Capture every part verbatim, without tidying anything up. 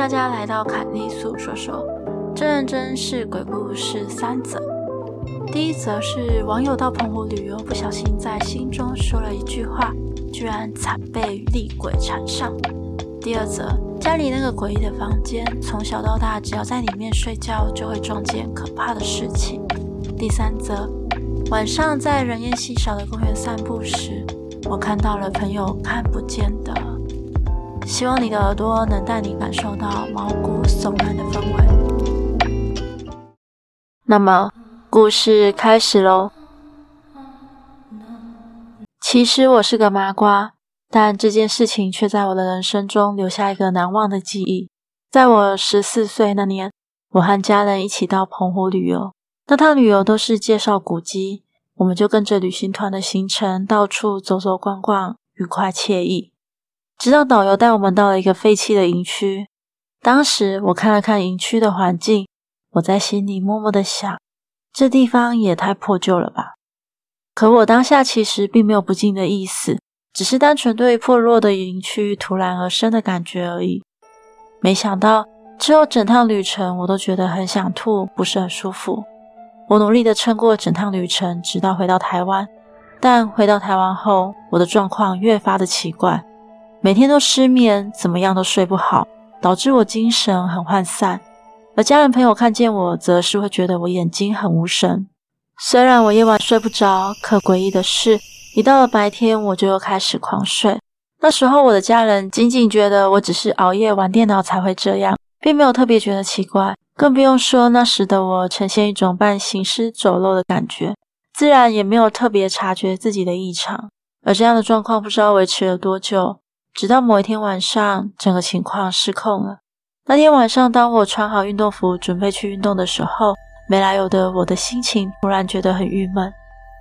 大家来到凯妮诉说说真人真事鬼故事三则。第一则是网友到澎湖旅游，不小心在心中说了一句话，居然惨被厉鬼缠上。第二则，家里那个诡异的房间，从小到大只要在里面睡觉就会撞见可怕的事情。第三则，晚上在人烟稀少的公园散步时，我看到了朋友看不见的。希望你的耳朵能带你感受到毛骨悚然的氛围。那么故事开始咯。其实我是个麻瓜，但这件事情却在我的人生中留下一个难忘的记忆。在我十四岁那年，我和家人一起到澎湖旅游，那趟旅游都是介绍古迹，我们就跟着旅行团的行程到处走走逛逛，愉快惬意。直到导游带我们到了一个废弃的营区，当时我看了看营区的环境，我在心里默默的想，这地方也太破旧了吧。可我当下其实并没有不敬的意思，只是单纯对破落的营区突然而生的感觉而已。没想到之后整趟旅程我都觉得很想吐，不是很舒服。我努力的撑过整趟旅程，直到回到台湾。但回到台湾后，我的状况越发的奇怪，每天都失眠，怎么样都睡不好，导致我精神很涣散。而家人朋友看见我，则是会觉得我眼睛很无神。虽然我夜晚睡不着，可诡异的是，一到了白天我就又开始狂睡。那时候我的家人仅仅觉得我只是熬夜玩电脑才会这样，并没有特别觉得奇怪。更不用说那时的我呈现一种半行尸走肉的感觉，自然也没有特别察觉自己的异常。而这样的状况不知道维持了多久，直到某一天晚上，整个情况失控了。那天晚上，当我穿好运动服准备去运动的时候，没来由的我的心情突然觉得很郁闷。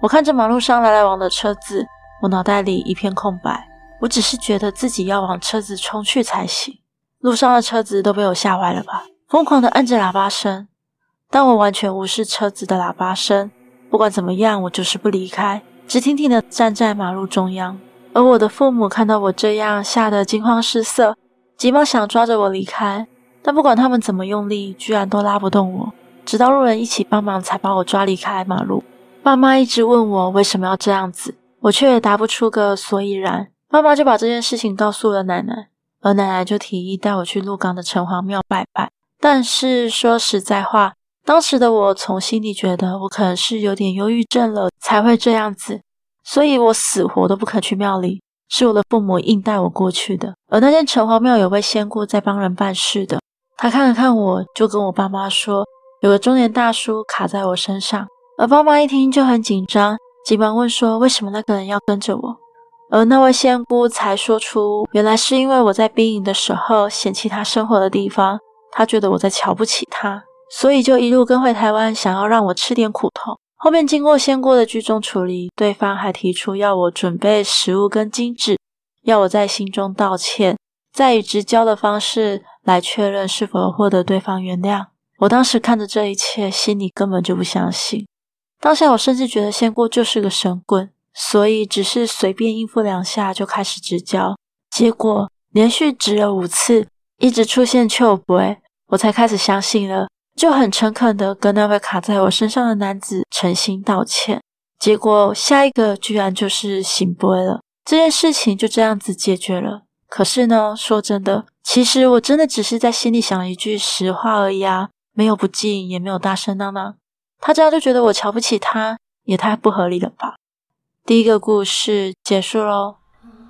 我看着马路上来来往的车子，我脑袋里一片空白，我只是觉得自己要往车子冲去才行。路上的车子都被我吓坏了吧，疯狂地按着喇叭声，但我完全无视车子的喇叭声。不管怎么样，我就是不离开，直挺挺地站在马路中央。而我的父母看到我这样，吓得惊慌失色，急忙想抓着我离开，但不管他们怎么用力，居然都拉不动我，直到路人一起帮忙才把我抓离开马路。爸妈一直问我为什么要这样子，我却也答不出个所以然。妈妈就把这件事情告诉了奶奶，而奶奶就提议带我去鹿港的城隍庙拜拜。但是说实在话，当时的我从心里觉得我可能是有点忧郁症了才会这样子，所以我死活都不肯去庙里，是我的父母硬带我过去的。而那间城隍庙有位仙姑在帮人办事的，她看了看我，就跟我爸妈说有个中年大叔卡在我身上。而爸妈一听就很紧张，急忙问说为什么那个人要跟着我，而那位仙姑才说出原来是因为我在兵营的时候嫌弃他生活的地方，他觉得我在瞧不起他，所以就一路跟回台湾，想要让我吃点苦头。后面经过仙姑的居中处理，对方还提出要我准备食物跟金纸，要我在心中道歉，再以直交的方式来确认是否获得对方原谅。我当时看着这一切，心里根本就不相信。当下我甚至觉得仙姑就是个神棍，所以只是随便应付两下就开始直交，结果连续直了五次，一直出现秋白，我才开始相信了，就很诚恳地跟那位卡在我身上的男子诚心道歉。结果下一个居然就是醒白了，这件事情就这样子解决了。可是呢，说真的，其实我真的只是在心里想一句实话而已啊，没有不敬，也没有大声嚷嚷。他这样就觉得我瞧不起他，也太不合理了吧。第一个故事结束咯。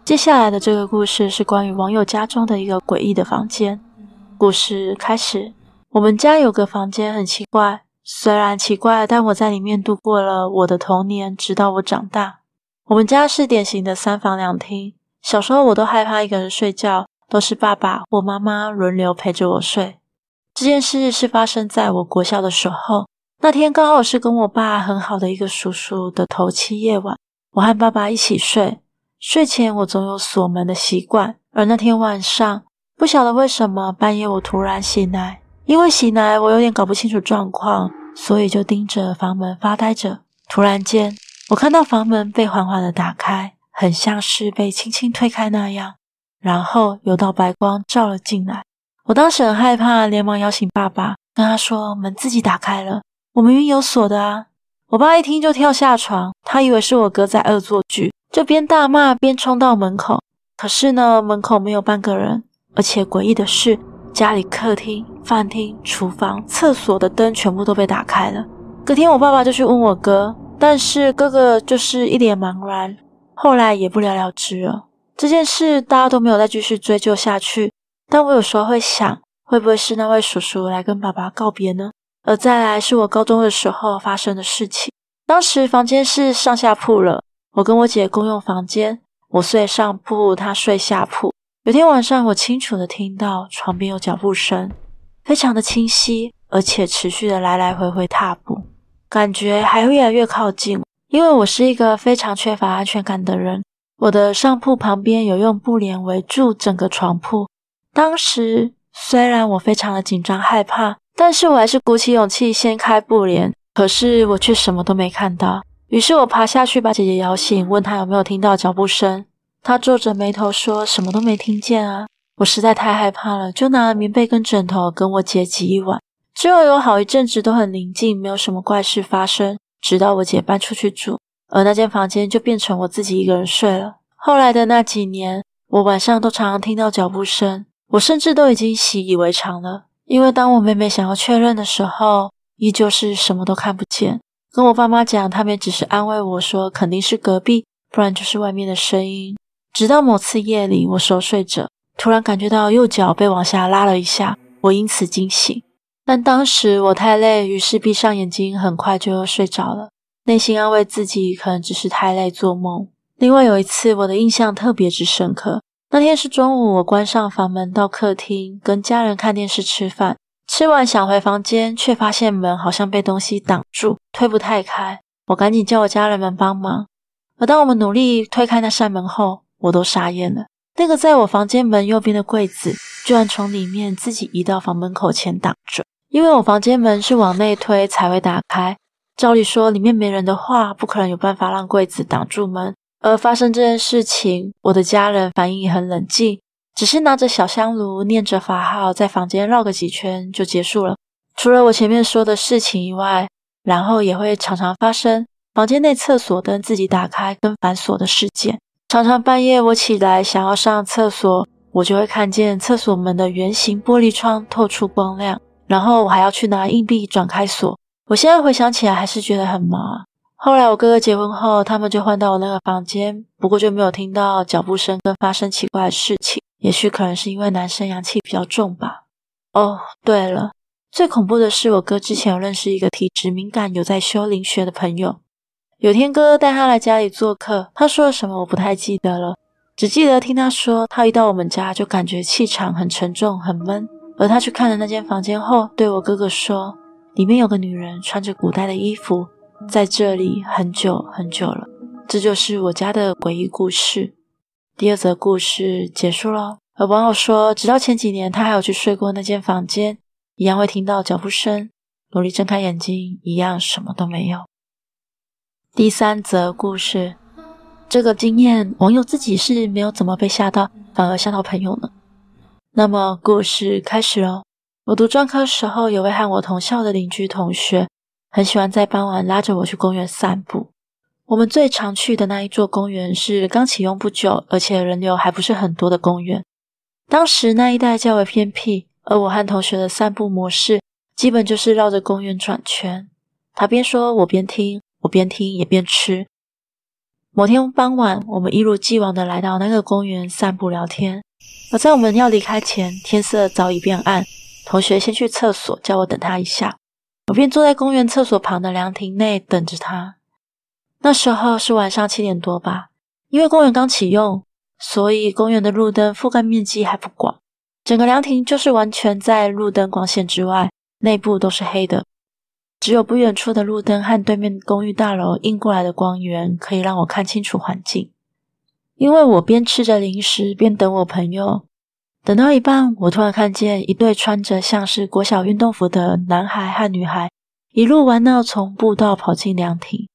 接下来的这个故事是关于网友家中的一个诡异的房间。故事开始，我们家有个房间很奇怪，虽然奇怪，但我在里面度过了我的童年，直到我长大。我们家是典型的三房两厅，小时候我都害怕一个人睡觉，都是爸爸或妈妈轮流陪着我睡。这件事是发生在我国小的时候，那天刚好是跟我爸很好的一个叔叔的头七夜晚，我和爸爸一起睡。睡前我总有锁门的习惯，而那天晚上不晓得为什么半夜我突然醒来，因为醒来我有点搞不清楚状况，所以就盯着房门发呆着。突然间我看到房门被缓缓地打开，很像是被轻轻推开那样，然后有道白光照了进来。我当时很害怕，连忙摇醒爸爸，跟他说门自己打开了，我明明有锁的啊。我爸一听就跳下床，他以为是我哥在恶作剧，就边大骂边冲到门口。可是呢，门口没有半个人，而且诡异的是，家里客厅、饭厅、厨房、厕所的灯全部都被打开了。隔天我爸爸就去问我哥，但是哥哥就是一脸茫然，后来也不了了之了。这件事大家都没有再继续追究下去，但我有时候会想，会不会是那位叔叔来跟爸爸告别呢？而再来是我高中的时候发生的事情。当时房间是上下铺了，我跟我姐共用房间，我睡上铺，她睡下铺。有天晚上，我清楚地听到床边有脚步声，非常的清晰，而且持续的来来回回踏步，感觉还越来越靠近。因为我是一个非常缺乏安全感的人，我的上铺旁边有用布帘围住整个床铺。当时虽然我非常的紧张害怕，但是我还是鼓起勇气掀开布帘，可是我却什么都没看到。于是我爬下去把姐姐摇醒，问她有没有听到脚步声。她皱着眉头说什么都没听见啊。我实在太害怕了，就拿了棉被跟枕头跟我姐挤一晚。之后有好一阵子都很宁静，没有什么怪事发生，直到我姐搬出去住，而那间房间就变成我自己一个人睡了。后来的那几年，我晚上都常常听到脚步声，我甚至都已经习以为常了。因为当我妹妹想要确认的时候，依旧是什么都看不见。跟我爸妈讲，他们只是安慰我说肯定是隔壁，不然就是外面的声音。直到某次夜里，我熟睡着，突然感觉到右脚被往下拉了一下，我因此惊醒。但当时我太累，于是闭上眼睛，很快就又睡着了，内心安慰自己可能只是太累做梦。另外有一次，我的印象特别之深刻。那天是中午，我关上房门到客厅跟家人看电视吃饭，吃完想回房间，却发现门好像被东西挡住，推不太开。我赶紧叫我家人们帮忙，而当我们努力推开那扇门后，我都傻眼了。那个在我房间门右边的柜子居然从里面自己移到房门口前挡着。因为我房间门是往内推才会打开，照理说里面没人的话，不可能有办法让柜子挡住门。而发生这件事情，我的家人反应也很冷静，只是拿着小香炉念着法号，在房间绕个几圈就结束了。除了我前面说的事情以外，然后也会常常发生房间内厕所灯自己打开跟反锁的事件。常常半夜我起来想要上厕所，我就会看见厕所门的圆形玻璃窗透出光亮，然后我还要去拿硬币转开锁。我现在回想起来还是觉得很毛啊。后来我哥哥结婚后，他们就换到我那个房间，不过就没有听到脚步声跟发生奇怪的事情，也许可能是因为男生阳气比较重吧。哦，对了，最恐怖的是我哥之前有认识一个体质敏感有在修灵学的朋友，有天哥哥带他来家里做客，他说了什么我不太记得了，只记得听他说他一到我们家就感觉气场很沉重很闷，而他去看了那间房间后对我哥哥说，里面有个女人穿着古代的衣服，在这里很久很久了。这就是我家的诡异故事。第二则故事结束咯。而网友说，直到前几年他还有去睡过那间房间，一样会听到脚步声，努力睁开眼睛，一样什么都没有。第三则故事，这个经验网友自己是没有怎么被吓到，反而吓到朋友呢。那么故事开始咯。我读专科时候，有位和我同校的邻居同学，很喜欢在傍晚拉着我去公园散步。我们最常去的那一座公园是刚启用不久，而且人流还不是很多的公园。当时那一带较为偏僻，而我和同学的散步模式基本就是绕着公园转圈。他边说我边听，我边听也边吃。某天傍晚，我们一如既往的来到那个公园散步聊天。而在我们要离开前，天色早已变暗，同学先去厕所叫我等他一下。我便坐在公园厕所旁的凉亭内等着他。那时候是晚上七点多吧，因为公园刚启用，所以公园的路灯覆盖面积还不广，整个凉亭就是完全在路灯光线之外，内部都是黑的，只有不远处的路灯和对面公寓大楼映过来的光源可以让我看清楚环境。因为我边吃着零食边等我朋友，等到一半，我突然看见一对穿着像是国小运动服的男孩和女孩一路玩闹从步道跑进凉亭。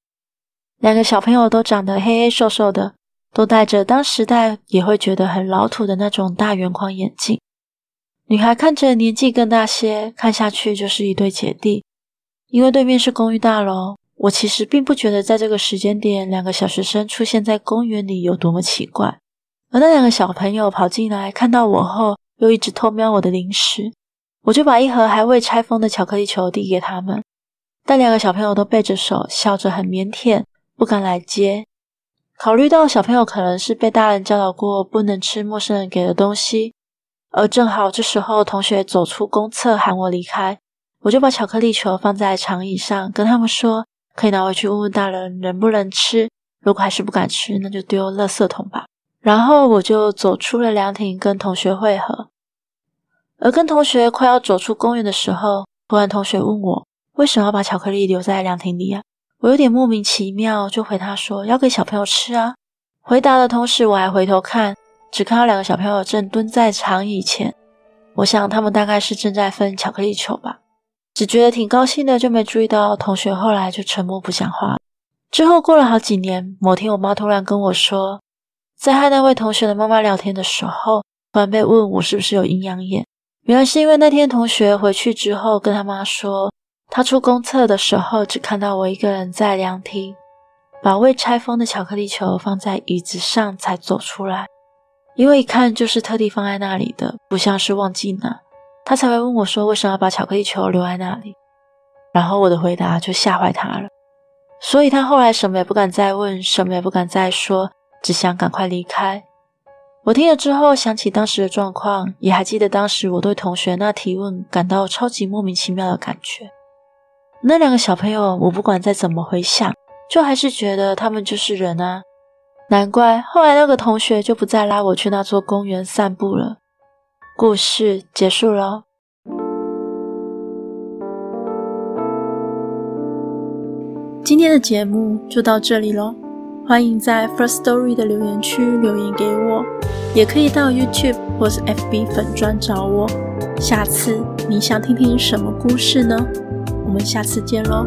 两个小朋友都长得黑黑瘦瘦的，都戴着当时代也会觉得很老土的那种大圆框眼镜。女孩看着年纪更大些，看下去就是一对姐弟。因为对面是公寓大楼，我其实并不觉得在这个时间点两个小学生出现在公园里有多么奇怪。而那两个小朋友跑进来看到我后，又一直偷瞄我的零食，我就把一盒还未拆封的巧克力球递给他们，但两个小朋友都背着手，笑着很腼腆，不敢来接。考虑到小朋友可能是被大人教导过不能吃陌生人给的东西，而正好这时候同学走出公厕喊我离开，我就把巧克力球放在长椅上，跟他们说可以拿回去问问大人能不能吃，如果还是不敢吃，那就丢垃圾桶吧。然后我就走出了凉亭跟同学会合。而跟同学快要走出公园的时候，突然同学问我为什么要把巧克力留在凉亭里啊？我有点莫名其妙，就回他说要给小朋友吃啊。回答的同时我还回头看，只看到两个小朋友正蹲在长椅前，我想他们大概是正在分巧克力球吧，只觉得挺高兴的，就没注意到同学后来就沉默不讲话了。之后过了好几年，某天我妈突然跟我说，在和那位同学的妈妈聊天的时候，突然被问我是不是有阴阳眼。原来是因为那天同学回去之后跟他妈说，他出公厕的时候只看到我一个人在凉亭，把未拆封的巧克力球放在椅子上才走出来，因为一看就是特地放在那里的，不像是忘记拿，他才会问我说为什么要把巧克力球留在那里。然后我的回答就吓坏他了，所以他后来什么也不敢再问，什么也不敢再说，只想赶快离开。我听了之后想起当时的状况，也还记得当时我对同学那提问感到超级莫名其妙的感觉。那两个小朋友我不管再怎么回想，就还是觉得他们就是人啊。难怪后来那个同学就不再拉我去那座公园散步了。故事结束咯。今天的节目就到这里咯，欢迎在 First Story 的留言区留言给我，也可以到 YouTube 或是 F B 粉专找我。下次你想听听什么故事呢？我们下次见咯。